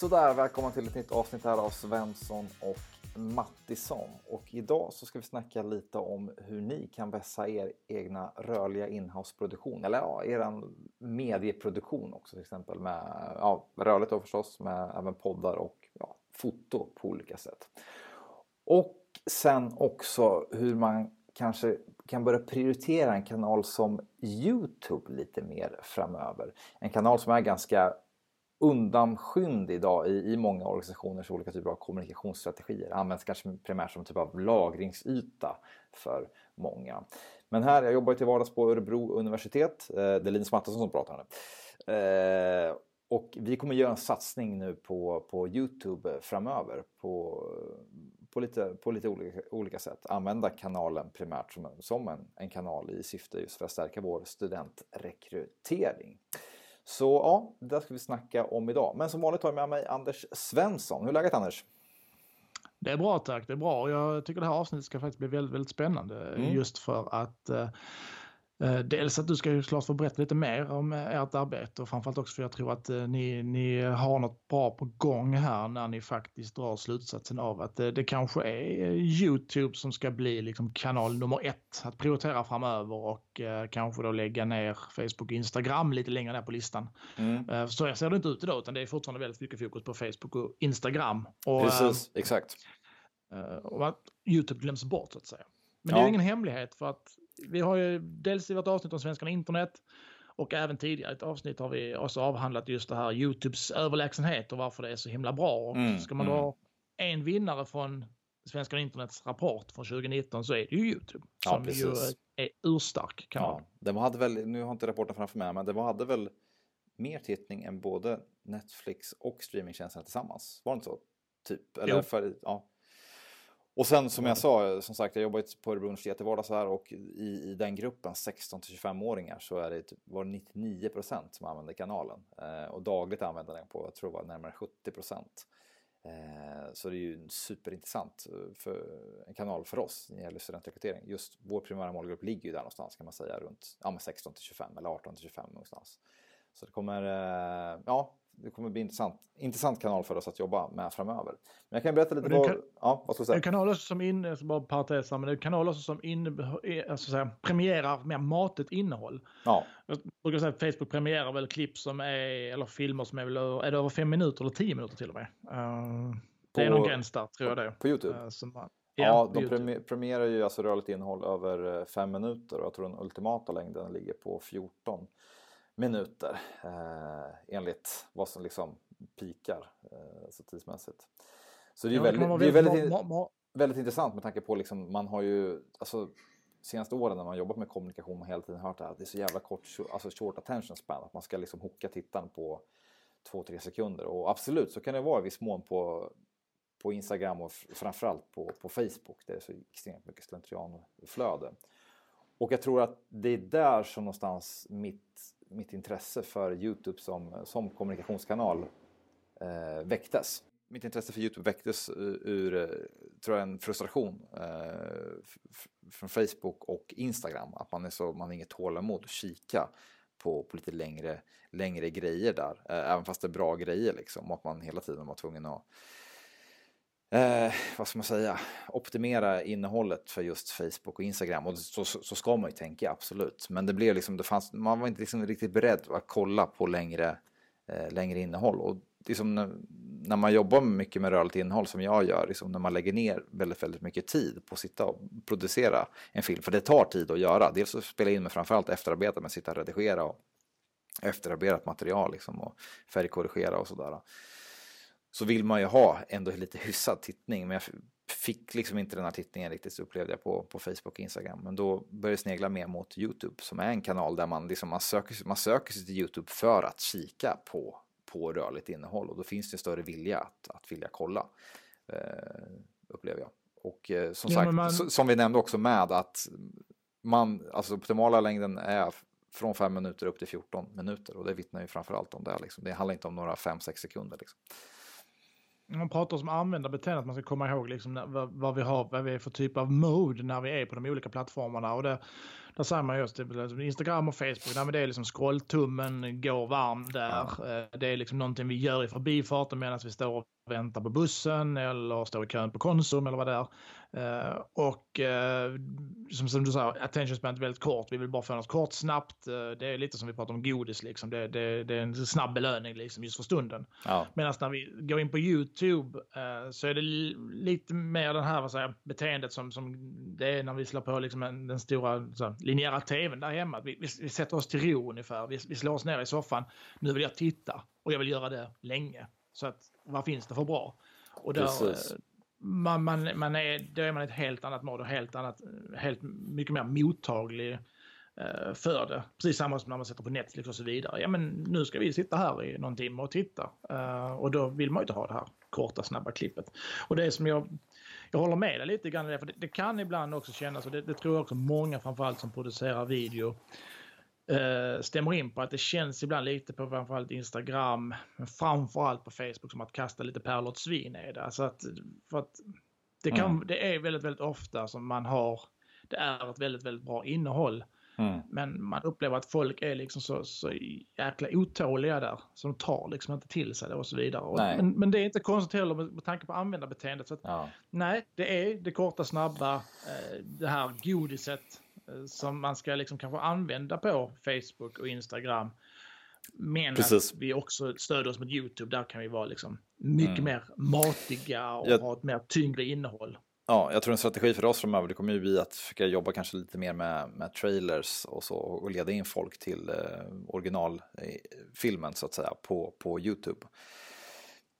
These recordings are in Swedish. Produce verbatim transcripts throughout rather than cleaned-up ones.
Sådär, välkomna till ett nytt avsnitt här av Svensson och Mattisson. Och idag så ska vi snacka lite om hur ni kan vässa er egna rörliga inhouse-produktion. Eller ja, er medieproduktion också till exempel. Med ja, rörligt då förstås, med även poddar och ja, foto på olika sätt. Och sen också hur man kanske kan börja prioritera en kanal som YouTube lite mer framöver. En kanal som är ganska undanskymd idag i, i många organisationers olika typer av kommunikationsstrategier. Används kanske primärt som typ av lagringsyta för många. Men här, jag jobbar ju till vardags på Örebro universitet. Eh, det är Linus Mattisson som pratar nu. Eh, och vi kommer göra en satsning nu på, på YouTube framöver. På, på lite, på lite olika, olika sätt. Använda kanalen primärt som, en, som en, en kanal i syfte just för att stärka vår studentrekrytering. Så ja, det ska vi snacka om idag. Men som vanligt har jag med mig Anders Svensson. Hur är läget, Anders? Det är bra, tack. Det är bra. Jag tycker det här avsnittet ska faktiskt bli väldigt, väldigt spännande. Mm. Just för att eh, dels att du ska ju klart få berätta lite mer om ert arbete. Och framförallt också för jag tror att eh, ni, ni har något bra på gång här när ni faktiskt drar slutsatsen av att eh, det kanske är YouTube som ska bli liksom kanal nummer ett att prioritera framöver och kanske då lägga ner Facebook och Instagram lite längre ner på listan. Mm. Så jag ser det inte ut idag, utan det är fortfarande väldigt mycket fokus på Facebook och Instagram. Och, precis, exakt. Och att YouTube glöms bort så att säga. Men ja, det är ju ingen hemlighet för att vi har ju dels i vårt avsnitt om svenskarna internet och även tidigare ett avsnitt har vi också avhandlat just det här YouTubes överlägsenhet och varför det är så himla bra. Och mm. ska man då en vinnare från Svenska internets rapport från tjugonitton så är det ju YouTube som ja, ju är urstark kanal. Ja, de hade väl, nu har inte rapporten framför mig, men de hade väl mer tittning än både Netflix och streamingtjänsterna tillsammans. Var det inte så? Typ. Eller ja. För, ja. Och sen som jag sa, som sagt, jag jobbar på Örebro universitet i vardags här och i, i den gruppen sexton till tjugofem-åringar så är det, var det nittionio procent som använder kanalen. Eh, och dagligt använder den på, jag tror det var närmare sjuttio procent. Så det är ju superintressant för en kanal för oss när det gäller studentrekrytering. Just vår primära målgrupp ligger ju där någonstans kan man säga runt ja, sexton till tjugofem eller arton till tjugofem någonstans. Så det kommer, ja, det kommer bli en intressant, intressant kanal för oss att jobba med framöver. Men jag kan berätta lite vad, kan, ja, vad ska jag säga? En kanal som, in, som, bara partes, men en kanal som in, alltså säga, premierar mer matigt innehåll. Ja. Jag brukar säga att Facebook premierar väl klipp som är, eller filmer som är, väl, är det över fem minuter eller tio minuter till och med. Uh, på, det är någon gräns där tror jag det. På YouTube? Uh, som, ja, ja, de YouTube. premierar ju alltså rörligt innehåll över fem minuter och jag tror den ultimata längden ligger på fjorton minuter eh, enligt vad som liksom pikar eh, så tidsmässigt. Så det är, ja, väldigt, det är väldigt, ma- ma- väldigt intressant med tanke på liksom, man har ju alltså, senaste åren när man jobbat med kommunikation man hela tiden hört det här, att det är så jävla kort, alltså short attention span, att man ska liksom hooka tittaren på två till tre sekunder och absolut så kan det vara i viss mån på, på Instagram och framförallt på, på Facebook där det är så extremt mycket slentrianflöde. Och jag tror att det är där som någonstans mitt, mitt intresse för YouTube som, som kommunikationskanal eh, väcktes. Mitt intresse för YouTube väcktes ur, ur tror jag, en frustration eh, f- från Facebook och Instagram. Att man är så, man har inget tålamod att kika på, på lite längre, längre grejer där. Eh, även fast det är bra grejer liksom. Och att man hela tiden var tvungen att Eh, vad ska man säga, optimera innehållet för just Facebook och Instagram och så, så, så ska man ju tänka, absolut, men det blev liksom, det fanns, man var inte liksom riktigt beredd att kolla på längre, eh, längre innehåll och liksom när, när man jobbar mycket med rörligt innehåll som jag gör, liksom när man lägger ner väldigt, väldigt mycket tid på att sitta och producera en film, för det tar tid att göra, dels att spela in men framförallt efterarbeta, men sitta och redigera och efterarbetat material liksom och färgkorrigera och sådär. Så vill man ju ha ändå lite hyfsad tittning. Men jag fick liksom inte den här tittningen riktigt, så upplevde jag på, på Facebook och Instagram. Men då började jag snegla mer mot YouTube som är en kanal där man, liksom, man, söker, man söker sig till YouTube för att kika på, på rörligt innehåll. Och då finns det en större vilja att, att vilja kolla, eh, upplever jag. Och eh, som sagt, ja, man... så, som vi nämnde också med att man, alltså optimala längden är från fem minuter upp till fjorton minuter. Och det vittnar ju framförallt om det här, liksom. Det handlar inte om några fem sex sekunder liksom. man pratar om användarbeteendet, att man ska komma ihåg liksom vad, vad vi har, vad vi är för typ av mode när vi är på de olika plattformarna. Och det, där säger man just det, Instagram och Facebook, nej, men det är liksom scrolltummen går varm där. Ja. Det är liksom någonting vi gör i förbifarten medan vi står och väntar på bussen eller står i kön på Konsum eller vad det är. Och som, som du säger, attention span är väldigt kort. Vi vill bara få något kort, snabbt. Det är lite som vi pratar om godis liksom. Det, det, det är en snabb belöning liksom just för stunden. Ja. Medan när vi går in på YouTube eh, så är det li- lite mer den här, vad säger, beteendet som, som det är när vi slår på liksom en, den stora så här, linjära tvn där hemma. Vi, vi, vi sätter oss till ro ungefär. Vi, vi slår oss ner i soffan. Nu vill jag titta och jag vill göra det länge. Så att, vad finns det för bra? Och där, man, man, man är, då är man ett helt annat mod och helt, annat, helt mycket mer mottaglig för det. Precis samma som när man sätter på Netflix och så vidare. Ja, men nu ska vi sitta här i någon timme och titta. Uh, och då vill man ju inte ha det här korta, snabba klippet. Och det är som jag, jag håller med dig lite grann. För det, det kan ibland också kännas, och det, det tror jag också många framförallt som producerar video uh, stämmer in på, att det känns ibland lite på framförallt Instagram, men framförallt på Facebook, som att kasta lite pärlor åt svin är det. Alltså att, för att det, kan, mm. det är väldigt, väldigt ofta som man har, det är ett väldigt, väldigt bra innehåll. Mm. Men man upplever att folk är liksom så, så jäkla otåliga där, så de tar liksom inte till sig det och så vidare. Och, men, men det är inte konstigt heller med, med tanke på användarbeteendet. Så att, ja. Nej, det är det korta, snabba, eh, det här godiset eh, som man ska liksom kanske använda på Facebook och Instagram. Men precis. Att vi också stöder oss med YouTube, där kan vi vara liksom mycket mm. mer matiga och Jag... ha ett mer tyngre innehåll. Ja, jag tror en strategi för oss framöver, det kommer ju bli att försöka jobba kanske lite mer med, med trailers och så, och leda in folk till eh, originalfilmen så att säga på, på YouTube.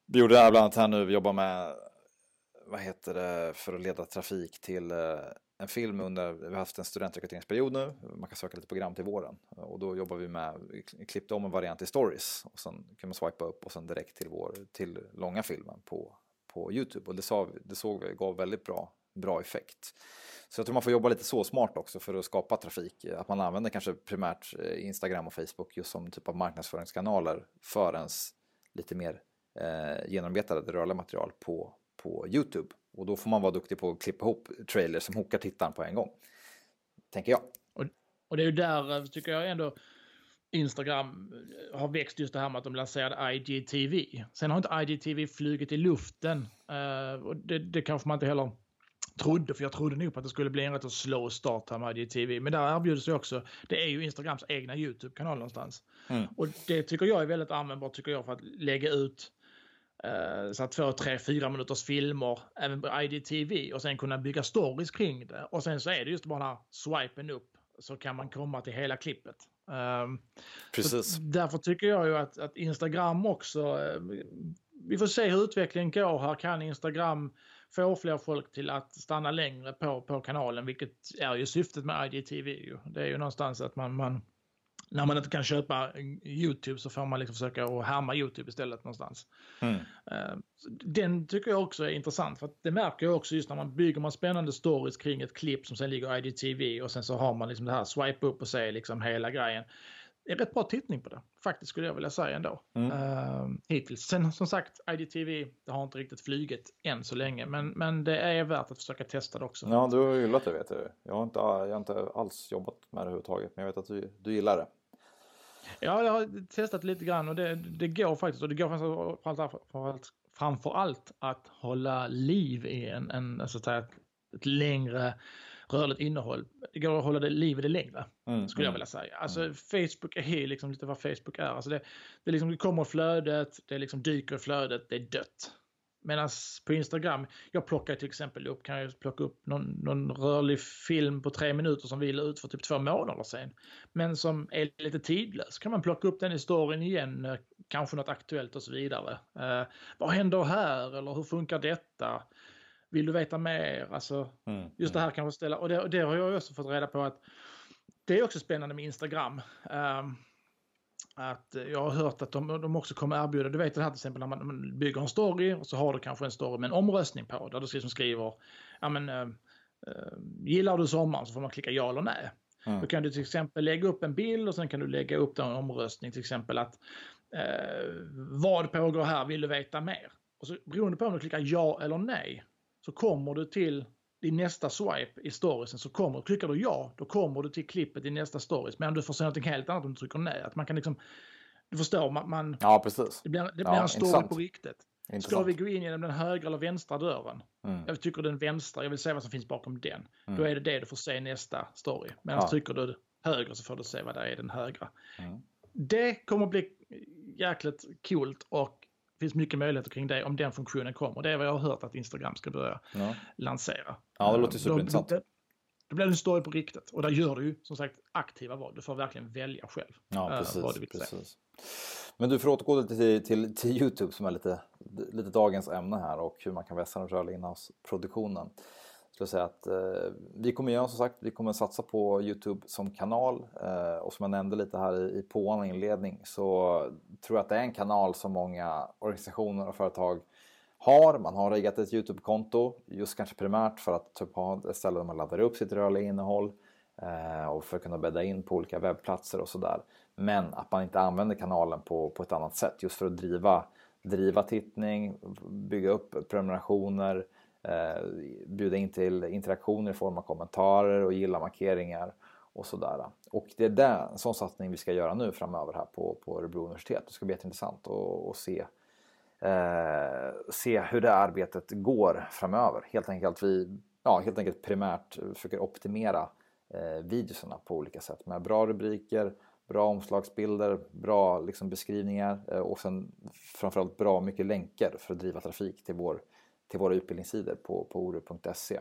Vi gjorde det här bland annat här nu, vi jobbar med, vad heter det, för att leda trafik till eh, en film under, vi har haft en studentrekryteringsperiod nu, man kan söka lite program till våren, och då jobbar vi med, klippte om en variant i stories och sen kan man swipa upp och sen direkt till vår, till långa filmen på på YouTube, och det, sa, det såg vi gav väldigt bra, bra effekt. Så jag tror man får jobba lite så smart också för att skapa trafik, att man använder kanske primärt Instagram och Facebook just som typ av marknadsföringskanaler för ens lite mer eh, genomarbetade rörliga material på, på YouTube, och då får man vara duktig på att klippa ihop trailers som hookar tittaren på en gång, tänker jag. Och, och det är ju där tycker jag ändå Instagram har växt, just det här med att de lanserade I G T V. Sen har inte I G T V flugit i luften. Uh, och det, det kanske man inte heller trodde, för jag trodde nog på att det skulle bli en rätt att slå start här med I G T V. Men där erbjuds ju också, det är ju Instagrams egna YouTube-kanal någonstans. Mm. Och det tycker jag är väldigt användbart, tycker jag, för att lägga ut uh, så att två, tre, fyra minuters filmer även på I G T V och sen kunna bygga stories kring det. Och sen så är det just bara den här swipen upp, så kan man komma till hela klippet. Um, Precis. Därför tycker jag ju att, att Instagram också, uh, vi får se hur utvecklingen går här. Kan Instagram få fler folk till att stanna längre på, på kanalen, vilket är ju syftet med I G T V ju. Det är ju någonstans att man, man när man inte kan köpa YouTube så får man liksom försöka att härma YouTube istället någonstans. Mm. Uh, den tycker jag också är intressant, för att det märker jag också just när man bygger man spännande stories kring ett klipp som sen ligger i I G T V, och sen så har man liksom det här swipe upp och se liksom hela grejen. Det är rätt bra tittning på det, faktiskt, skulle jag vilja säga ändå. Mm. Uh, hittills. Sen som sagt, I G T V, det har inte riktigt flyget än så länge, men, men det är värt att försöka testa det också. Ja, du har gillat det, vet du. Jag har inte, jag har inte alls jobbat med det överhuvudtaget, men jag vet att du, du gillar det. Ja, jag har testat lite grann, och det, det går faktiskt, och det går framförallt, framförallt att hålla liv i en, en så att säga, ett längre rörligt innehåll. Det går att hålla det, liv i det längre, mm, skulle jag vilja säga. Alltså mm. Facebook är liksom lite vad Facebook är. Alltså det, det, liksom, det kommer flödet, det liksom dyker flödet, det är dött. Medan på Instagram, jag plockar till exempel upp, kan jag plocka upp någon, någon rörlig film på tre minuter som vi la ut för typ två månader sedan, men som är lite tidlös. Kan man plocka upp den i storyn igen, kanske något aktuellt och så vidare. Eh, vad händer här, eller hur funkar detta? Vill du veta mer? Alltså, mm, just det här kan man ställa. Och det, och det har jag också fått reda på, att det är också spännande med Instagram. Eh, Att jag har hört att de, de också kommer erbjuda, du vet det här till exempel när man, man bygger en story och så har du kanske en story med en omröstning på, där du liksom skriver, ja men äh, gillar du sommaren, så får man klicka ja eller nej. Mm. Då kan du till exempel lägga upp en bild och sen kan du lägga upp en omröstning, till exempel att äh, vad pågår här, vill du veta mer? Och så beroende på om du klickar ja eller nej, så kommer du till din nästa swipe i storiesen. Så kommer, klickar du ja, då kommer du till klippet i nästa stories. Men du får se något helt annat om du trycker nej. Att man kan liksom, du förstår, man, man, ja, precis. Det blir, det blir ja, en story intressant. På riktigt. Intressant. Ska vi gå in genom den högra eller vänstra dörren? Mm. Jag tycker den vänstra, jag vill se vad som finns bakom den. Mm. Då är det det du får se i nästa story. Men ja. Trycker du höger så får du se vad där är den högra. Mm. Det kommer att bli jäkligt coolt och det finns mycket möjligheter kring det om den funktionen kommer. Det är vad jag har hört att Instagram ska börja ja. Lansera. Ja, det låter superintressant. Då, då blir det en story på riktigt. Och där gör du ju som sagt aktiva val. Du får verkligen välja själv ja, precis, vad du vill precis. Se. Men du, för att återgå till, till, till YouTube som är lite, lite dagens ämne här och hur man kan vässa den rörliga inhouse-produktionen. Skulle säga att eh, vi kommer göra som sagt, vi kommer satsa på YouTube som kanal eh, och som jag nämnde lite här i, i påan inledning så tror jag att det är en kanal som många organisationer och företag har. Man har riggat ett YouTube-konto just kanske primärt för att typ, ha ett ställe där man laddar upp sitt rörliga innehåll eh, och för att kunna bädda in på olika webbplatser och sådär. Men att man inte använder kanalen på, på ett annat sätt just för att driva, driva tittning, bygga upp prenumerationer, eh, bjuda in till interaktioner i form av kommentarer och gilla markeringar och sådär. Och det är där, en sån satsning vi ska göra nu framöver här på, på Örebro universitet. Det ska bli jätteintressant att se, eh, se hur det arbetet går framöver. Helt enkelt vi ja, helt enkelt primärt försöker optimera eh, videorna på olika sätt med bra rubriker, bra omslagsbilder, bra liksom, beskrivningar och sen framförallt bra mycket länkar för att driva trafik till, vår, till våra utbildningssidor på, på o r u punkt s e.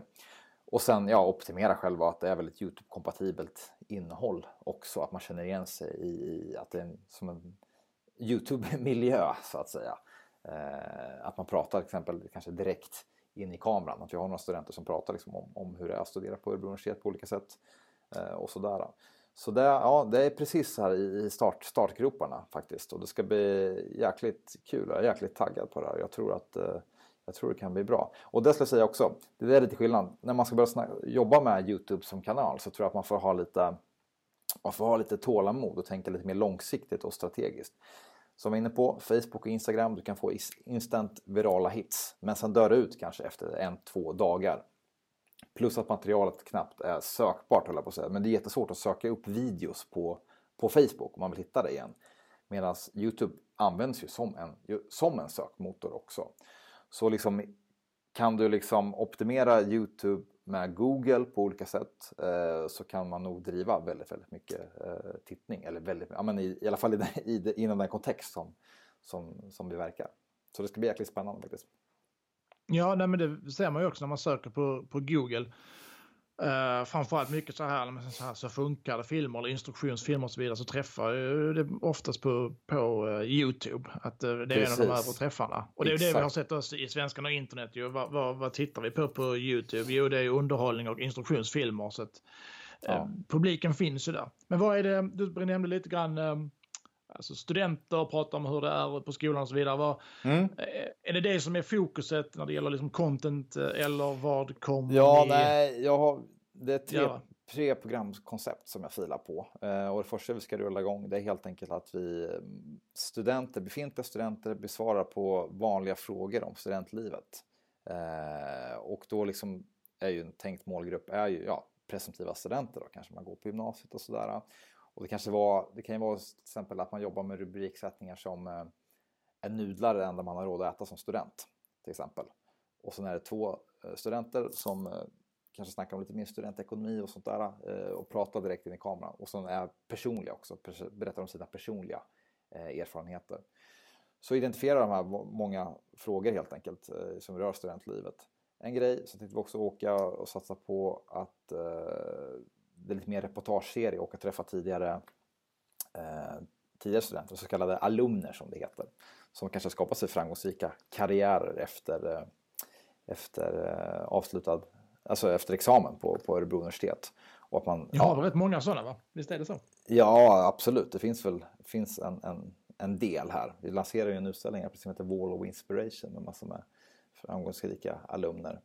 Och sen ja, optimera själva att det är väldigt YouTube-kompatibelt innehåll också. Att man känner igen sig i, i att det är en, som en YouTube-miljö så att säga. Eh, att man pratar till exempel kanske direkt in i kameran. Att vi har några studenter som pratar liksom, om, om hur det är att studera på Örebro universitet på olika sätt eh, och sådär. Så det, ja, det är precis här i start, startgroparna faktiskt och det ska bli jäkligt kul och jag är jäkligt taggad på det här. Jag tror att jag tror det kan bli bra. Och det ska jag säga också, det är lite skillnad. När man ska börja snacka, jobba med YouTube som kanal så tror jag att man får ha lite, man får ha lite tålamod och tänka lite mer långsiktigt och strategiskt. Som jag är inne på, Facebook och Instagram, du kan få instant virala hits men sen dör det ut kanske efter en, två dagar. Plus att materialet knappt är sökbart håller jag på att säga. Men det är jättesvårt att söka upp videos på, på Facebook om man vill hitta det igen. Medan YouTube används ju som en, som en sökmotor också. Så liksom, kan du liksom optimera YouTube med Google på olika sätt eh, så kan man nog driva väldigt, väldigt mycket eh, tittning. Eller väldigt, ja, men i, i alla fall i den, i, inom den kontext som, som, som vi verkar. Så det ska bli jäkligt spännande faktiskt. Ja, nej, men det ser man ju också när man söker på, på Google. Uh, framförallt mycket så här, men så här så funkar det filmer eller instruktionsfilmer och så vidare så träffar det oftast på, på uh, YouTube. Att uh, det är precis. En av de här träffarna. Och det är exakt. Det vi har sett oss i svenskarna och internet. Ju. Vad, vad, vad tittar vi på på YouTube? Jo, det är underhållning och instruktionsfilmer. Så att, uh, ja. Publiken finns ju där. Men vad är det, du nämnde lite grann... Um, Alltså studenter pratar om hur det är på skolan och så vidare. Vad, mm. Är det det som är fokuset när det gäller liksom content eller vad kommer ja, ni... nej, jag har, det är tre, ja. tre programkoncept som jag filar på. Och det första vi ska rulla igång det är helt enkelt att vi studenter, befintliga studenter besvarar på vanliga frågor om studentlivet. Och då liksom är ju en tänkt målgrupp är ju ja, presumtiva studenter. Då kanske man går på gymnasiet och sådär. Och det, kanske var, det kan ju vara till exempel att man jobbar med rubriksättningar som eh, en nudlare än där man har råd att äta som student till exempel. Och sen är det två eh, studenter som eh, kanske snackar om lite mer studentekonomi och sånt där eh, och pratar direkt in i kameran. Och sen är personliga också, pers- berättar om sina personliga eh, erfarenheter. Så identifierar de här många frågor helt enkelt eh, som rör studentlivet. En grej så tänkte vi också åka och satsa på att... Eh, det är lite mer reportageserie och att träffa tidigare, eh, tidigare studenter, så kallade alumner som det heter. Som kanske skapar sig framgångsrika karriärer efter, eh, efter, eh, avslutad, alltså efter examen på, på Örebro universitet. Och att man, ja, ja, det är rätt många sådana va? Visst är det så? Ja, absolut. Det finns väl finns en, en, en del här. Vi lanserar ju en utställning här precis som heter Wall of Inspiration med massor med framgångsrika alumner.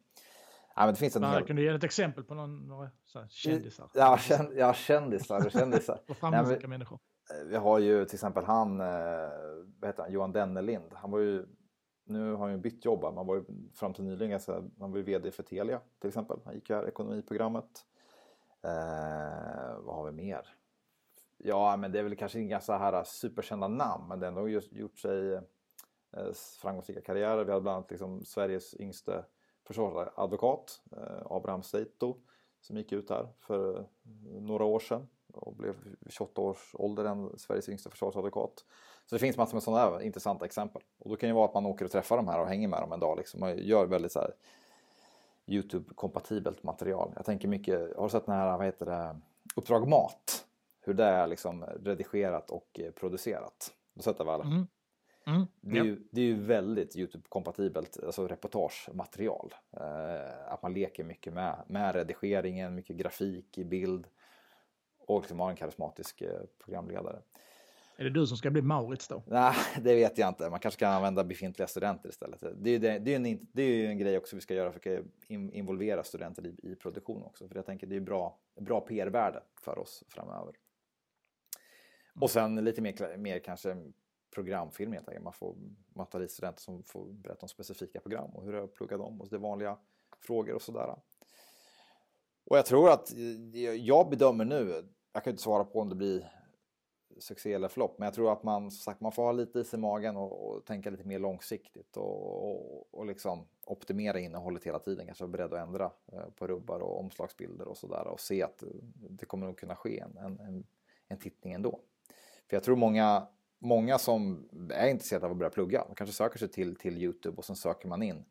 Ja, men det finns en hel... Kan du ge ett exempel på någon, några kändisar? Ja, känd, ja kändisar. kändisar. Vad framgångsrika vi, människor. Vi har ju till exempel han, vad heter han, Johan Dennelind. Han var ju Nu har han ju bytt jobb. Man var ju fram till nyligen, så man var ju vd för Telia till exempel. Han gick här ekonomiprogrammet. Eh, vad har vi mer? Ja, men det är väl kanske inga så här superkända namn, men den har ju gjort sig eh, framgångsrika karriärer. Vi har bland annat liksom Sveriges yngste försvarsadvokat, eh, Abraham Seito, som gick ut här för några år sedan och blev tjugoåtta års ålder än Sveriges yngsta försvarsadvokat. Så det finns massor med sådana här intressanta exempel. Och då kan det vara att man åker och träffar de här och hänger med dem en dag. Liksom. Man gör väldigt så här YouTube-kompatibelt material. Jag tänker mycket, har du sett den här, vad heter det, Uppdrag Mat? Hur det är liksom redigerat och producerat. Du har sett det väl? Mm. Mm. Det, är ju, det är ju väldigt YouTube-kompatibelt, alltså reportagematerial. Eh, att man leker mycket med, med redigeringen, mycket grafik i bild. Och liksom har en karismatisk programledare. Är det du som ska bli Maurits då? Nej, det vet jag inte. Man kanske kan använda befintliga studenter istället. Det är ju, det, det är en, det är en grej också vi ska göra, för att involvera studenter i, i produktion också. För jag tänker det är bra, bra P R-värde för oss framöver. Och sen lite mer, mer kanske programfilm helt enkelt. Man får, man tar i studenter som får berätta om specifika program och hur det är att plugga dem. Och det är vanliga frågor och sådär. Och jag tror att, jag bedömer nu, jag kan inte svara på om det blir succé eller flopp, men jag tror att man, som sagt, man får ha lite is i magen och, och tänka lite mer långsiktigt och, och, och liksom optimera innehållet hela tiden, kanske vara beredd att ändra på rubbar och omslagsbilder och sådär, och se att det kommer nog kunna ske en, en, en tittning ändå. För jag tror många, många som är intresserade av att börja plugga, man kanske söker sig till, till YouTube och sen söker man in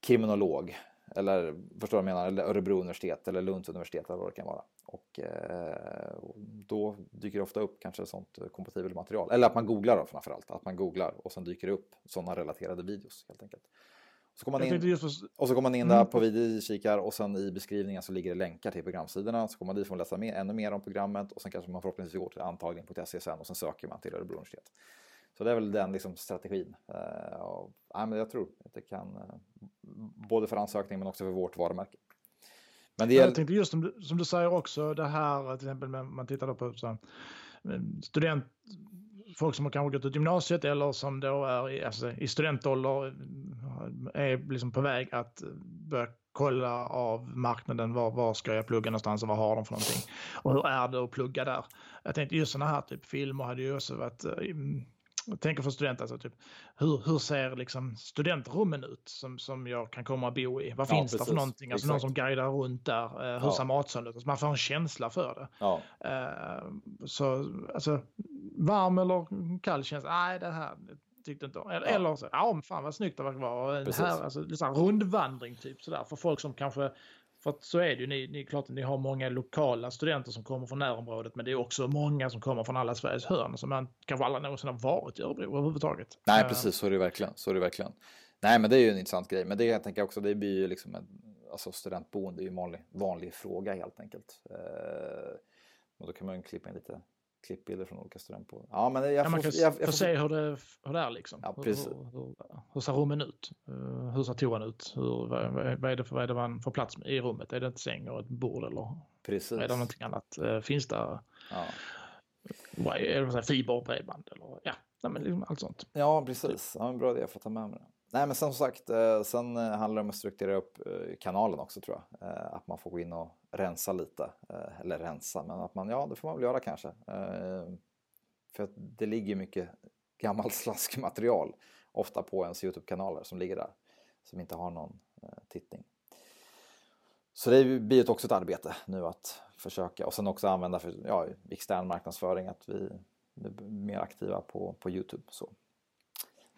kriminolog, eller förstår du vad jag menar, eller Örebro universitet eller Lunds universitet eller vad det kan vara. Och eh, då dyker det ofta upp kanske sånt kompatibelt material. Eller att man googlar då framförallt, att man googlar och sen dyker det upp sådana relaterade videos helt enkelt. Så kommer man in, för... och så kommer man in där på videokikar och sen i beskrivningen så ligger det länkar till programsidorna. Så kommer man dit för att läsa mer, ännu mer om programmet och sen kanske man förhoppningsvis går till antagning punkt se sen och sen söker man till Örebro universitet. Så det är väl den liksom strategin. Eh, och, nej, men jag tror att det kan, eh, både för ansökning men också för vårt varumärke. Men det gäller... Jag tänkte just som du, som du säger också, det här till exempel, man tittar då på så här, student, folk som har kanske gått ut gymnasiet eller som då är i, alltså, i studentålder är liksom på väg att börja kolla av marknaden, var, var ska jag plugga någonstans och vad har de för någonting och hur är det att plugga där. Jag tänkte just sådana här typ filmer hade ju också varit... Jag tänker för studenter, alltså typ, hur, hur ser liksom studentrummen ut som, som jag kan komma och bo i? Vad ja, finns precis, det för någonting? Alltså någon som guidar runt där. Eh, hur ja. ser matsalen ut? Alltså man får en känsla för det. Ja. Eh, så, alltså, varm eller kall känsla? Nej, det här tyckte inte om. Eller, ja. eller så, ja, fan vad snyggt det verkar vara. Det här, alltså, liksom rundvandring typ sådär. För folk som kanske... För att så är det ju, ni, ni, klart, ni har många lokala studenter som kommer från närområdet, men det är också många som kommer från alla Sveriges hörn som man kanske alla någonsin har varit i Örebro överhuvudtaget. Nej, precis, så är det verkligen. Så är det verkligen. Nej, men det är ju en intressant grej, men det jag tänker också, det blir ju liksom en, alltså studentboende är ju en vanlig, vanlig fråga helt enkelt. Och då kan man ju klippa in lite klippbilder från olika studentboende. Ja, men jag får, ja, man kan jag, jag får se hur det, hur det är liksom. Ja, precis. Hur, hur, hur ser rummen ut? Hur ser toan ut? Hur, vad är det för, vad är det man får plats med i rummet? Är det ett säng och ett bord eller? Precis. Är det någonting annat? Finns det, ja. vad är, är det så här fiberbredband eller? Ja, nej, men liksom allt sånt. Ja, precis. Ja, en bra idé, jag får ta med mig det. Nej, men sen som sagt, sen handlar det om att strukturera upp kanalen också, tror jag. Att man får gå in och rensa lite. Eller rensa, men att man, ja, det får man väl göra kanske. För att det ligger mycket gammalt slaskmaterial ofta på ens YouTube-kanaler som ligger där. Som inte har någon tittning. Så det blir ju också ett arbete nu att försöka. Och sen också använda för, ja, extern marknadsföring, att vi är mer aktiva på, på YouTube så.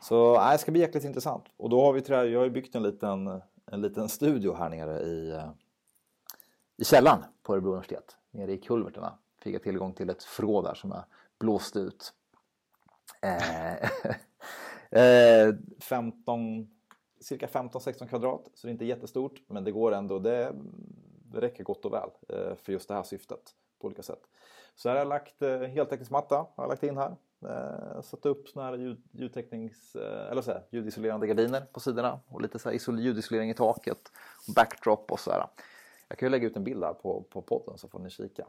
Så nej, det ska bli jäkligt intressant. Och då har vi, jag har ju byggt en liten, en liten studio här nere i, i källaren på Örebro universitet. Nere i kulverterna. Fick jag tillgång till ett frå där som jag blåste ut. Eh, femton, cirka femton sexton kvadrat. Så det är inte jättestort. Men det går ändå, det, det räcker gott och väl för just det här syftet på olika sätt. Så här har jag lagt heltäckningsmatta, har jag lagt in här. Eh, satt upp såna här ljud, ljudtäcknings, eh, eller så här, ljudisolerande gardiner på sidorna och lite så här isol- ljudisolering i taket och backdrop och sådär. Jag kan ju lägga ut en bild där på, på podden så får ni kika.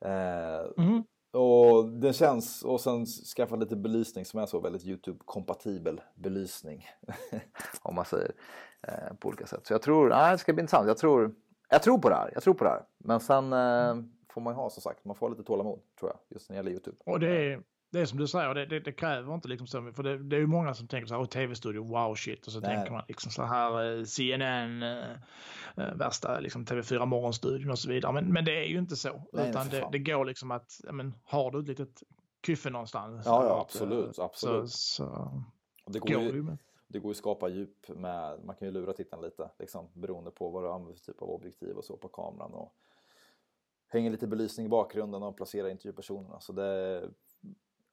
Eh, mm. Och det känns, och sen skaffa lite belysning som är så väldigt YouTube-kompatibel belysning, om man säger, eh, på olika sätt. Så jag tror, nej, det ska bli intressant. Jag tror, jag tror på det här, jag tror på det här. Men sen eh, får man ju ha, som sagt, man får lite tålamod, tror jag, just när det gäller YouTube. Och det är, det är som du säger, det, det, det kräver inte liksom så, för det, det är ju många som tänker så här, oh, tv-studio, wow, shit, och så nej. Tänker man liksom så här, eh, C N N, eh, värsta liksom T V fyra morgonstudion och så vidare, men, men det är ju inte så, nej, utan det, det går liksom att, men, har du ett litet kyffe någonstans? Ja, ja, absolut, att, absolut. Så, så det går, går ju, ju det går ju att skapa djup med, man kan ju lura tittarna lite, liksom, beroende på vad du använder för typ av objektiv och så på kameran, och hänger lite belysning i bakgrunden och placera intervjupersonerna, så det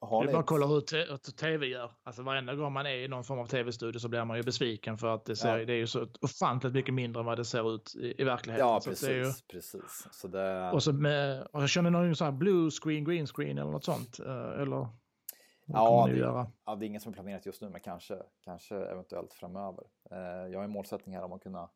har det är bara att kolla hur, t- hur tv gör. Alltså varenda gång man är i någon form av tv-studio så blir man ju besviken, för att det, ser, ja. Det är ju så ofantligt mycket mindre än vad det ser ut i, i verkligheten. Ja, så precis. Det är ju... precis. Så det... Och så med, och jag känner någon sån här blue screen, green screen eller något sånt. Eller ja det, göra? ja, det är inget som är planerat just nu, men kanske, kanske eventuellt framöver. Jag har en målsättning här om att kunna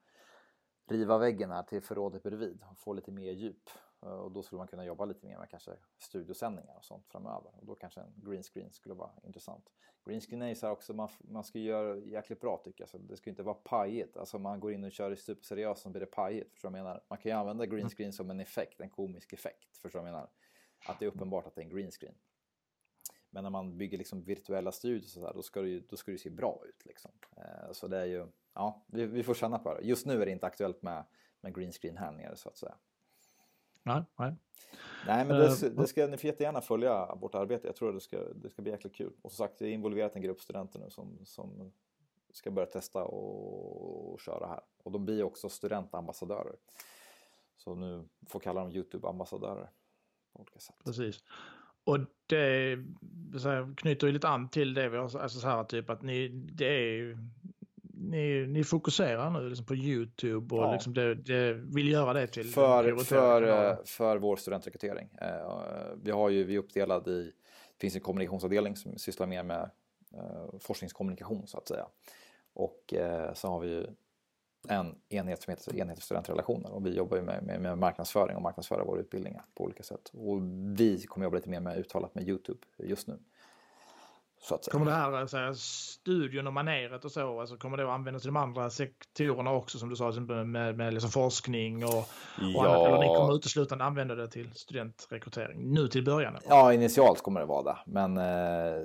riva väggen här till förrådet bredvid och få lite mer djup. Och då skulle man kunna jobba lite mer med kanske studiosändningar och sånt framöver. Och då kanske en green screen skulle vara intressant. Green screen är så här också, man, man ska göra jäkligt bra, tycker jag. Så det ska inte vara pajigt. Alltså man går in och kör i superseriöst så blir det pajigt. Förstår jag menar? Man kan ju använda green screen som en effekt, en komisk effekt. Förstår jag menar? Att det är uppenbart att det är en green screen. Men när man bygger liksom virtuella studios så där, då ska det ju, då ska det se bra ut liksom. Så det är ju, ja, vi, vi får känna på det. Just nu är det inte aktuellt med, med green screen här nere så att säga. Nej, nej. nej, men det, det ska, ni får jättegärna följa vårt arbete. Jag tror det ska, det ska bli jäkligt kul. Och som sagt, jag är involverat en grupp studenter nu som, som ska börja testa och, och köra här. Och de blir också studentambassadörer. Så nu får kalla dem YouTube-ambassadörer på olika sätt. Precis. Och det så här, knyter ju lite an till det vi har, alltså så här typ att ni, det är ju... Ni, ni fokuserar nu liksom på YouTube och ja. liksom det, det vill göra det till för, för, för vår studentrekrytering. Vi har ju, vi är uppdelade i, det finns en kommunikationsavdelning som sysslar mer med forskningskommunikation så att säga. Och så har vi ju en enhet som heter enhet för studentrelationer, och vi jobbar ju med, med, med marknadsföring och marknadsföra våra utbildningar på olika sätt. Och vi kommer jobba lite mer med uttalat med YouTube just nu. Kommer det här så här, studion och maneret och så, alltså, kommer det att användas i de andra sektorerna också som du sa med, med liksom forskning och, och ja. annat, eller ni kommer uteslutande använda det till studentrekrytering nu till början? Ja, initialt kommer det vara det, men eh,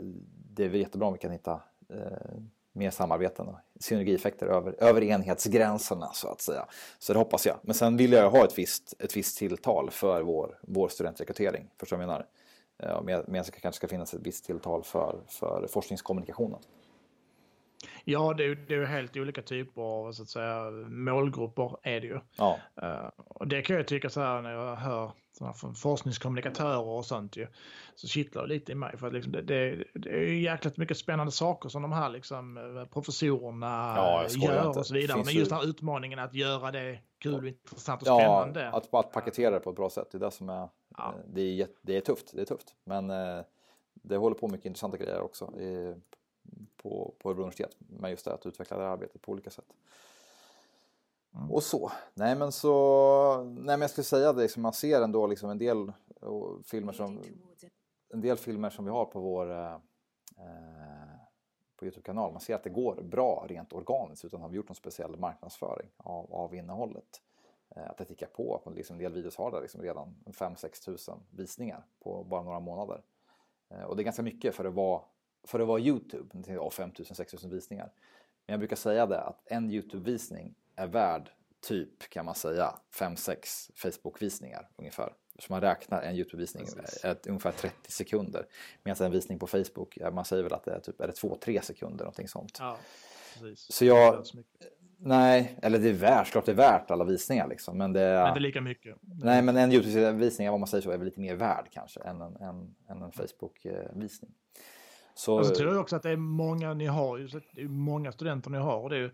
det är väl jättebra om vi kan hitta eh, mer samarbeten och synergieffekter över, över enhetsgränserna så att säga, så det hoppas jag. Men sen vill jag ha ett visst, ett visst tilltal för vår, vår studentrekrytering, förstår du vad jag menar? Men det kanske ska finnas ett visst tilltal för, för forskningskommunikationen. Ja, det är, det är helt olika typer av så att säga, målgrupper är det ju. Ja. Uh, och det kan jag tycka så här när jag hör såna forskningskommunikatörer och sånt ju, så kittlar det lite i mig. För att liksom det, det, det är ju jäkligt mycket spännande saker som de här liksom, professorerna ja, gör inte. Och så vidare. Finns Men just den här utmaningen att göra det kul, ja. intressant och spännande. Ja, att, att paketera det på ett bra sätt. Det är det som är, ja. det är, det är tufft. Det är tufft. Men eh, det håller på mycket intressanta grejer också i, på, på universitet med just det att utveckla det här arbetet på olika sätt. Mm. Och så. Nej men så nej men jag skulle säga det liksom, man ser ändå liksom en del filmer som en del filmer som vi har på vår eh, på YouTube-kanal. Man ser att det går bra rent organiskt utan har vi gjort någon speciell marknadsföring av, av innehållet. Eh, att det tickar på på liksom, en del videos har där liksom redan fem till sex tusen visningar på bara några månader. Eh, och det är ganska mycket för att vara för att vara YouTube, fem tusen till sex tusen visningar. Men jag brukar säga det att en YouTube-visning är värd typ kan man säga fem sex Facebook-visningar ungefär. Så man räknar en YouTube-visning ett, ungefär trettio sekunder. Medan en visning på Facebook, man säger väl att det är typ är det två till tre sekunder någonting sånt. Ja, precis. Så jag nej, eller det är värt, klart det är värt alla visningar liksom, men det är, men det är lika mycket. Nej, men en YouTube-visning vad man säger så är väl lite mer värd kanske än en, en, en, en Facebook-visning. Så alltså, tror jag också att det är många ni har, det är många studenter ni har och det är ju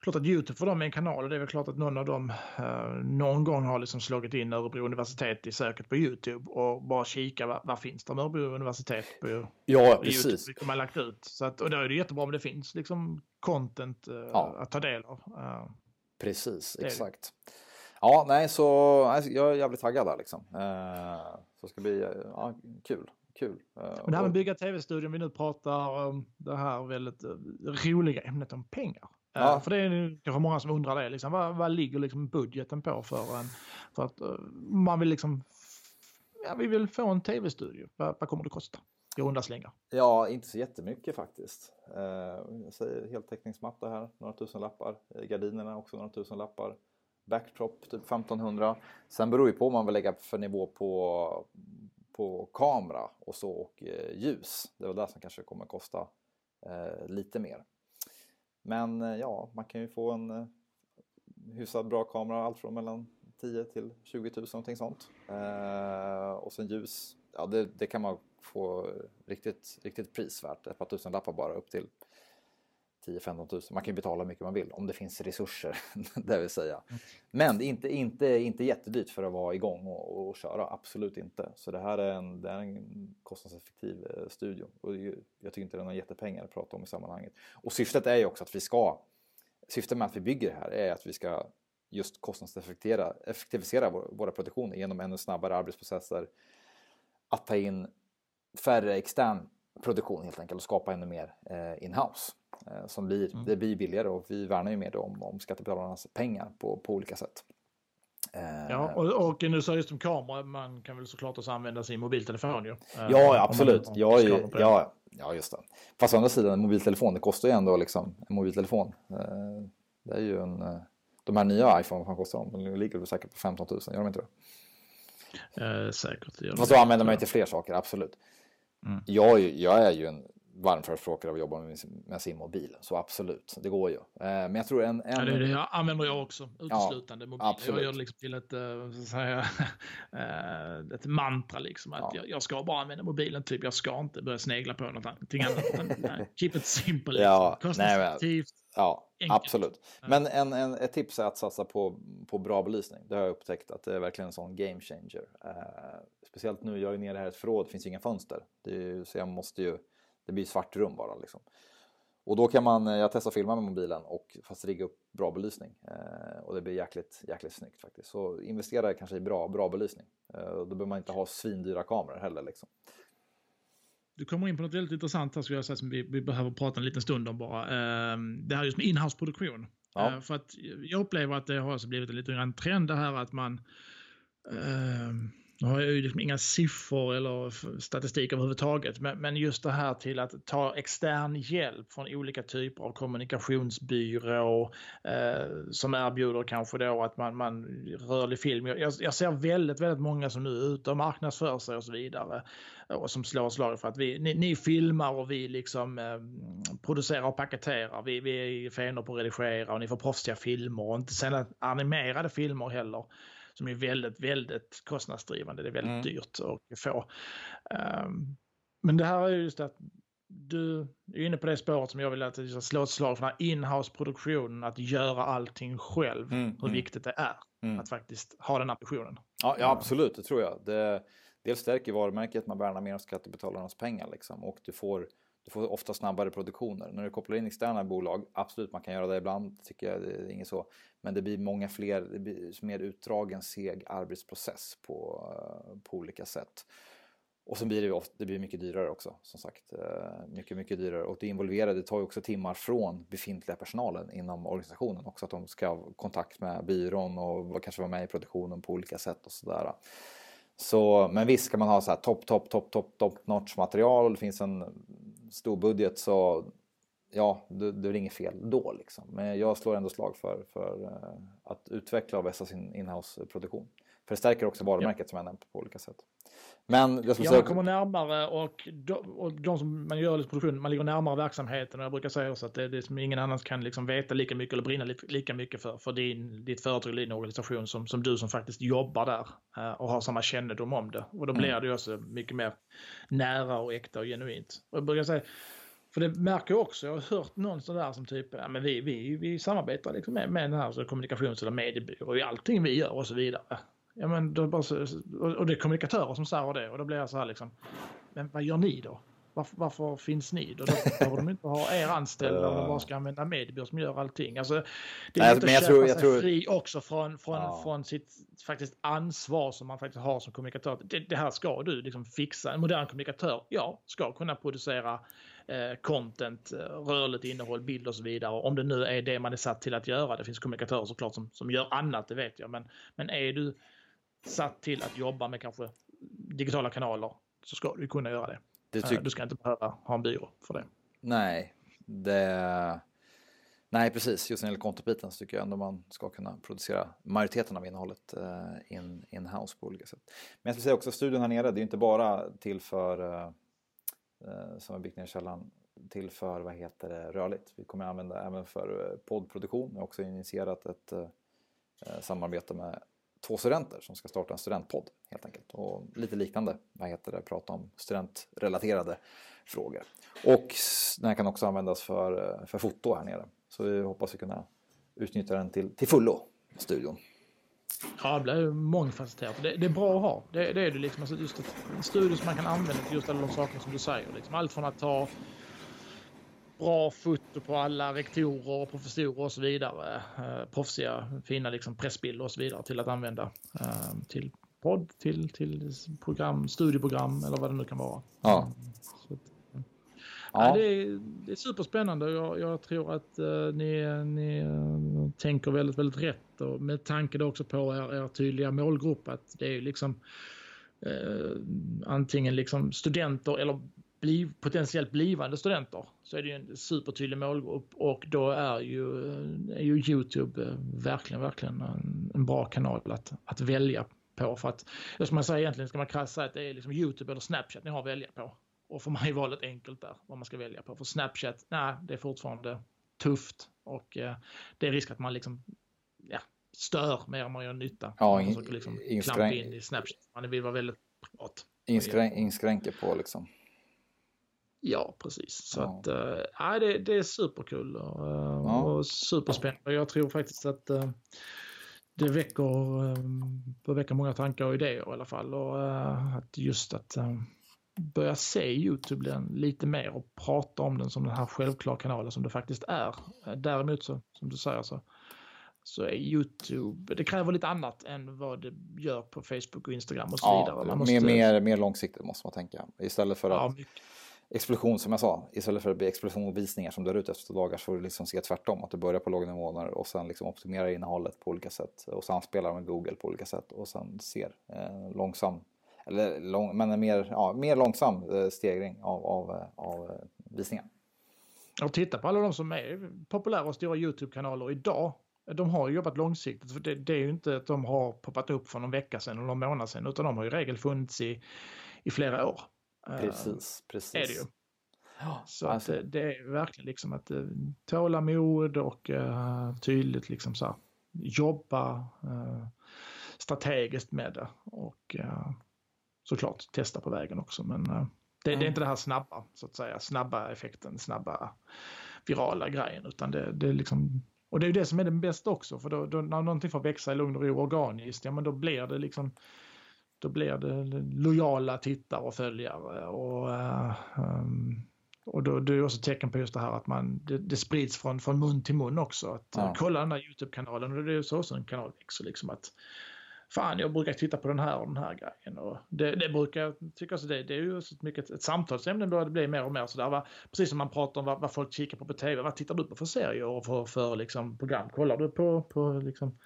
klart att YouTube för dem är en kanal och det är väl klart att någon av dem eh, någon gång har liksom slagit in Örebro universitet i söket på YouTube och bara kika vad, vad finns det om Örebro universitet på, ja, på precis. YouTube som man lagt ut. Så att, och då är det jättebra om det finns liksom content eh, ja. att ta del av. Eh, precis, exakt. Ja, nej, så jag är jävligt taggad där liksom. Eh, så ska det bli ja, kul. Kul. Men det här med bygga tv-studion, vi nu pratar om det här väldigt roliga ämnet om pengar. Ja. För det är kanske många som undrar det. Liksom, vad, vad ligger liksom budgeten på för, en, för att man vill liksom, ja, vi vill få en tv-studio. Vad, vad kommer det kosta? I runda slängar. Ja, inte så jättemycket faktiskt. Jag säger heltäckningsmatta här, några tusen lappar. Gardinerna också några tusen lappar. Backdrop typ femtonhundra. Sen beror ju på om man vill lägga för nivå på... på kamera och så och eh, ljus. Det är väl där som kanske kommer kosta eh, lite mer. Men eh, ja, man kan ju få en eh, hyfsad bra kamera, allt från mellan tio till tjugo tusen någonting sånt. Eh, och sen ljus, ja det, det kan man få riktigt, riktigt prisvärt. Ett par tusen lappar bara upp till tio femton tusen. Man kan ju betala hur mycket man vill om det finns resurser, det vill säga. Men inte, inte, inte jättedyrt för att vara igång och, och köra, absolut inte. Så det här är en, det är en kostnadseffektiv eh, studio och det, jag tycker inte det är någon jättepengar att prata om i sammanhanget. Och syftet är ju också att vi ska, syftet med att vi bygger det här är att vi ska just kostnadseffektivisera effektivisera vår, våra produktioner genom ännu snabbare arbetsprocesser, att ta in färre extern produktion helt enkelt och skapa ännu mer eh, in-house. Som blir, mm. det blir billigare och vi värnar ju mer om, om skattebetalarnas pengar på, på olika sätt. Ja, och, och nu så just om kamera, man kan väl såklart också använda sin mobiltelefon ju. Ja, absolut. Ja, ja, ja, just det. Fast å andra sidan, en mobiltelefon, det kostar ju ändå liksom en mobiltelefon. Det är ju en, de här nya iPhone, vad fan kostar de? De ligger väl säkert på femton tusen, gör de inte det? Eh, säkert. Gör det. Fast då använder man ju till fler saker, absolut. Mm. Jag, jag är ju en varm förespråkare av att jobba med sin, med sin mobil. Så absolut, det går ju. Eh, men jag tror en... en... Ja, det, det jag använder jag också. Uteslutande ja, mobil. Absolut. Jag gör det liksom till ett, så säga, ett mantra liksom. Att ja. jag, jag ska bara använda mobilen. Typ, jag ska inte börja snegla på något annat. Nej, keep it simple. Liksom. Ja, kostnadseffektivt. Ja, enkelt. Absolut. Men en, en, ett tips är att satsa på, på bra belysning. Det har jag upptäckt att det är verkligen en sån game changer. Eh, speciellt nu, jag är nere här i ett förråd. Det finns inga fönster. Det är ju, så jag måste ju... Det blir svart rum bara liksom. Och då kan man, jag testar filma med mobilen och fast rigga upp bra belysning. Eh, och det blir jäkligt, jäkligt snyggt faktiskt. Så investera kanske i bra, bra belysning. Eh, då behöver man inte ha svindyra kameror heller liksom. Du kommer in på något väldigt intressant här, skulle jag säga, som vi, vi behöver prata en liten stund om bara. Eh, det här just med inhouse-produktion. Ja. Eh, för att jag upplever att det har också blivit en liten trend det här att man... Eh, Nu har jag ju liksom inga siffror eller statistik överhuvudtaget. Men, men just det här till att ta extern hjälp från olika typer av kommunikationsbyrå eh, som erbjuder kanske då att man, man rörlig film. Jag, jag ser väldigt, väldigt många som nu är ute och marknadsför sig och så vidare. Och som slår slag för att vi, ni, ni filmar och vi liksom eh, producerar och paketerar. Vi, vi är fenor på att redigera och ni får proffsiga filmer och inte sällan animerade filmer heller. Som är väldigt, väldigt kostnadsdrivande. Det är väldigt mm. dyrt att få. Um, men det här är just att du är inne på det spåret som jag vill att slå ett slag för den här inhouse-produktionen. Att göra allting själv. Mm. Hur mm. viktigt det är mm. att faktiskt ha den ambitionen. Ja, ja absolut. Det tror jag. Det, dels stärker varumärket. Man värnar mer om skattebetalarnas pengar. Liksom, och du får, du får ofta snabbare produktioner. När du kopplar in externa bolag. Absolut, man kan göra det ibland. Tycker jag, det är inget så. Men det blir många fler, det blir mer utdragen seg arbetsprocess på, på olika sätt. Och så blir det, ofta, det blir mycket dyrare också, som sagt. Mycket, mycket dyrare. Och det involverade tar ju också timmar från befintliga personalen inom organisationen också. Att de ska ha kontakt med byrån och kanske vara med i produktionen på olika sätt och sådär. Så, men visst, ska man ha så här topp, topp, topp, topp, topp notch material och det finns en stor budget så... Ja, du, du ringer fel då liksom. Men jag slår ändå slag för, för att utveckla och vässa sin inhouse-produktion. För det stärker också varumärket ja. Som jag nämnt på olika sätt. Men jag skulle säga... kommer närmare och de, och de som man gör i produktion, man ligger närmare verksamheten. Och jag brukar säga också att det, det som ingen annan kan liksom veta lika mycket eller brinna lika mycket för, för din, ditt företag eller din organisation som, som du som faktiskt jobbar där och har samma kännedom om det. Och då blir mm. det ju också mycket mer nära och äkta och genuint. Och jag brukar säga... För det märker jag också, jag har hört någon sån där som typ, ja, men vi, vi, vi samarbetar liksom med, med den här så kommunikations- eller mediebyrå och allting vi gör och så vidare. Ja, men då bara så, och, och det är kommunikatörer som säger det och då blir jag så här liksom, men vad gör ni då? varför, varför finns ni då? Därför behöver de inte ha er anställda och bara ska använda Medbyrå som gör allting. Alltså, det är inte att jag köpa tror, jag sig tror... fri också från, från, ja. från sitt faktiskt ansvar som man faktiskt har som kommunikatör. Det, det här ska du liksom fixa. En modern kommunikatör, ja, ska kunna producera content, rörligt innehåll, bild och så vidare. Om det nu är det man är satt till att göra. Det finns kommunikatörer såklart som, som gör annat, det vet jag. Men, men är du satt till att jobba med kanske digitala kanaler så ska du kunna göra det. det ty- du ska inte behöva ha en byrå för det. Nej, det... Nej precis. Just när det gäller kontobiten så tycker jag ändå man ska kunna producera majoriteten av innehållet in, in-house på olika sätt. Men jag skulle säga också studion här nere, det är ju inte bara till för... som är byggt ner i källan till för, vad heter det, rörligt. Vi kommer att använda även för poddproduktion. Jag har också initierat ett eh, samarbete med två studenter som ska starta en studentpodd helt enkelt. Och lite liknande, vad heter det, prata om studentrelaterade frågor. Och den kan också användas för, för foto här nere. Så vi hoppas vi kunna utnyttja den till, till fullo, studion. Ja, det blir mångfacetterat. Det, det är bra att ha. Det, det är det liksom. Alltså just en studio som man kan använda till just alla de saker som du säger. Liksom allt från att ta bra foto på alla rektorer och professorer och så vidare. Eh, proffsiga, fina liksom pressbilder och så vidare till att använda eh, till podd, till, till program, studieprogram eller vad det nu kan vara. Ja. Så att, ja. Det, är, det är superspännande. Jag, jag tror att eh, ni, ni eh, tänker väldigt, väldigt rätt. Och med tanke också på er, er tydliga målgrupp. Att det är liksom eh, antingen liksom studenter eller bliv, potentiellt blivande studenter. Så är det ju en supertydlig målgrupp. Och då är ju, är ju YouTube verkligen, verkligen en, en bra kanal att, att välja på. För att, som man säger egentligen, ska man krasst säga att det är liksom YouTube eller Snapchat ni har att välja på. Och för mig är valet enkelt där, vad man ska välja på. För Snapchat, nej, det är fortfarande tufft. Och eh, det är risk att man liksom, ja, stör mer än man gör nytta. Ja, in, man försöker liksom inskrän- klampa in i Snapchat. Man vill vara väldigt privat. Inskrän- inskränker på liksom. Ja, precis. Så ja. Att, eh, det, det är superkul och, ja. och superspännande. Jag tror faktiskt att... Eh, Det väcker, det väcker många tankar och idéer i alla fall. Och att just att börja se YouTube lite mer och prata om den som den här självklara kanalen som det faktiskt är. Däremot så, som du säger, så, så är YouTube, det kräver lite annat än vad det gör på Facebook och Instagram och så ja, vidare. Man måste... mer, mer, mer långsiktigt måste man tänka. Istället för att... Ja, mycket. Explosion, som jag sa, istället för att bli explosion och visningar som dör ut efter dagar så får du liksom se tvärtom, att du börjar på låga nivåer och sen liksom optimerar innehållet på olika sätt och samspelar med Google på olika sätt och sen ser eh, långsam eller lång, men en mer, ja, mer långsam eh, stegring av, av, av eh, visningar. Och titta på alla de som är populära och stora YouTube-kanaler idag. De har ju jobbat långsiktigt, för det, det är ju inte att de har poppat upp för någon vecka sedan eller någon månad sedan, utan de har ju regel funnits i, i flera år. Precis, precis. Är det ju. Så alltså. Att det är verkligen liksom att tålamod och uh, tydligt liksom så här, jobba uh, strategiskt med det och uh, såklart testa på vägen också, men uh, det, mm. det är inte det här snabba så att säga, snabba effekten, snabba virala grejen, utan det, det är liksom, och det är ju det som är det bästa också, för då, då när någonting får växa i lugn och ro organiskt, ja men då blir det liksom Då blir det lojala tittare och följare. Och, och då, det är också tecken på just det här att man, det, det sprids från, från mun till mun också. Att ja. Kolla den här YouTube-kanalen, och det är ju så en kanal växer. Liksom att, fan, jag brukar titta på den här och den här grejen. Och det, det brukar jag tycka, alltså det, det är ju så mycket ett samtalsämne, börjar det bli mer och mer sådär. Va? Precis som man pratar om vad, vad folk kikar på på tv. Vad tittar du på för serier och för, för liksom, program? Kollar du på, på liksom...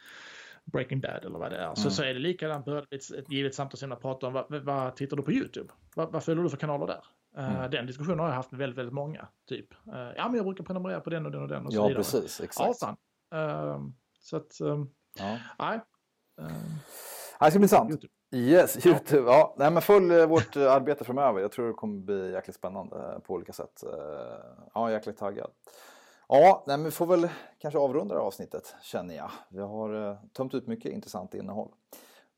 Breaking Bad eller vad det är. Mm. Så, så är det likadant på ett givet samtalsämne att prata om vad, vad tittar du på YouTube? Vad, vad följer du för kanaler där? Mm. Uh, den diskussionen har jag haft med väldigt, väldigt många. Typ. Uh, ja, men jag brukar prenumerera på den och den och den. Och så ja, vidare. Precis. Exakt. Ja, uh, så att, um, ja. nej. Uh, det ska bli sant. YouTube. Yes, YouTube. Ja. Ja. Nej, men följ vårt arbete framöver. Jag tror det kommer bli jäkligt spännande på olika sätt. Ja, jäkligt taggad. Ja, men vi får väl kanske avrunda det här avsnittet, känner jag. Vi har tömt ut mycket intressant innehåll.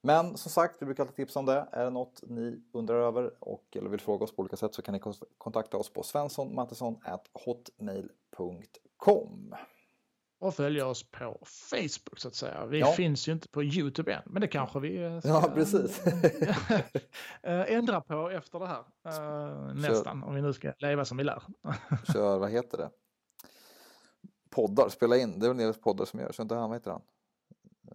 Men som sagt, vi brukar alltid tipsa om det. Är det något ni undrar över och, eller vill fråga oss på olika sätt, så kan ni kontakta oss på svenssonmattesson at hotmail dot com. och följa oss på Facebook så att säga. Vi ja. finns ju inte på YouTube än, men det kanske vi ska, ja, precis. ändra på efter det här. Uh, nästan, om vi nu ska leva som vi lär. Kör, vad heter det? Poddar, spela in. Det är väl deras poddar som gör, så inte han, vad heter han?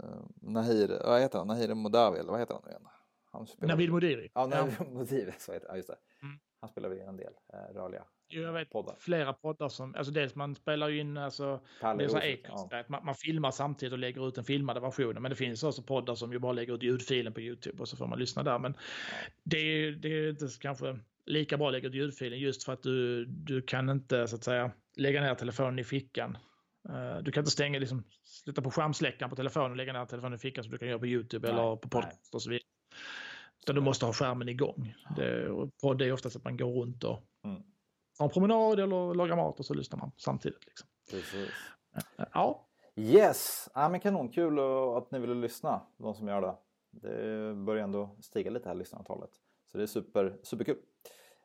Uh, Nahir, vad heter han? Nahir Modiri, vad heter han nu igen? Han spelar Nabil Modiri. Ja, Nabil ja. Modiri, så heter han, ja, just det. Mm. Han spelar väl in en del eh, rörliga jo, jag vet, poddar. Flera poddar som, alltså dels man spelar ju in, alltså, det är så här ekans, ja. man, man filmar samtidigt och lägger ut en filmad version, men det finns också poddar som ju bara lägger ut ljudfilen på YouTube och så får man lyssna där, men det är, det är inte kanske lika bra att lägga ut ljudfilen just för att du, du kan inte så att säga lägga ner telefonen i fickan. Du kan inte stänga, liksom, sluta på skärmsläckaren på telefonen och lägga ner telefonen i fickan som du kan göra på YouTube nej, eller på podcast nej. och så vidare. Utan du måste ha skärmen igång. Det, och det är oftast att man går runt och mm. har en promenad eller lagar mat och så lyssnar man samtidigt. Liksom. Precis. Ja. Yes, ja, men kanonkul att ni ville lyssna, de som gör det. Det börjar ändå stiga lite här lyssnartalet. Så det är super, superkul.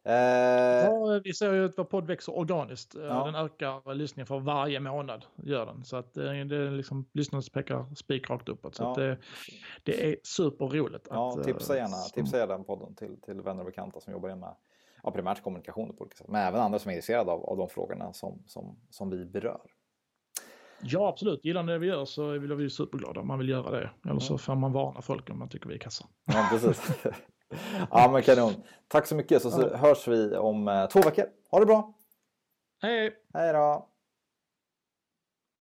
Eh... Ja, vi ser ju att vår podd växer organiskt. Ja. Den ökar lyssningen för varje månad gör den. Så att det är liksom lyssnandet pekar spik rakt uppåt. Så ja. att det, det är superroligt. Ja, att, tipsa gärna som... tipsa gärna den podden till, till vänner och bekanta som jobbar med ja, primärt kommunikation på olika sätt. Men även andra som är intresserade av, av de frågorna som, som, som vi berör. Ja, absolut. Gillar ni det vi gör så är vi superglada om man vill göra det. Eller så får man varna folk om man tycker vi är kassa. Ja, precis. Ja, men kanon. Tack så mycket, så, så hörs vi om eh, två veckor. Ha det bra. Hej. Hej då.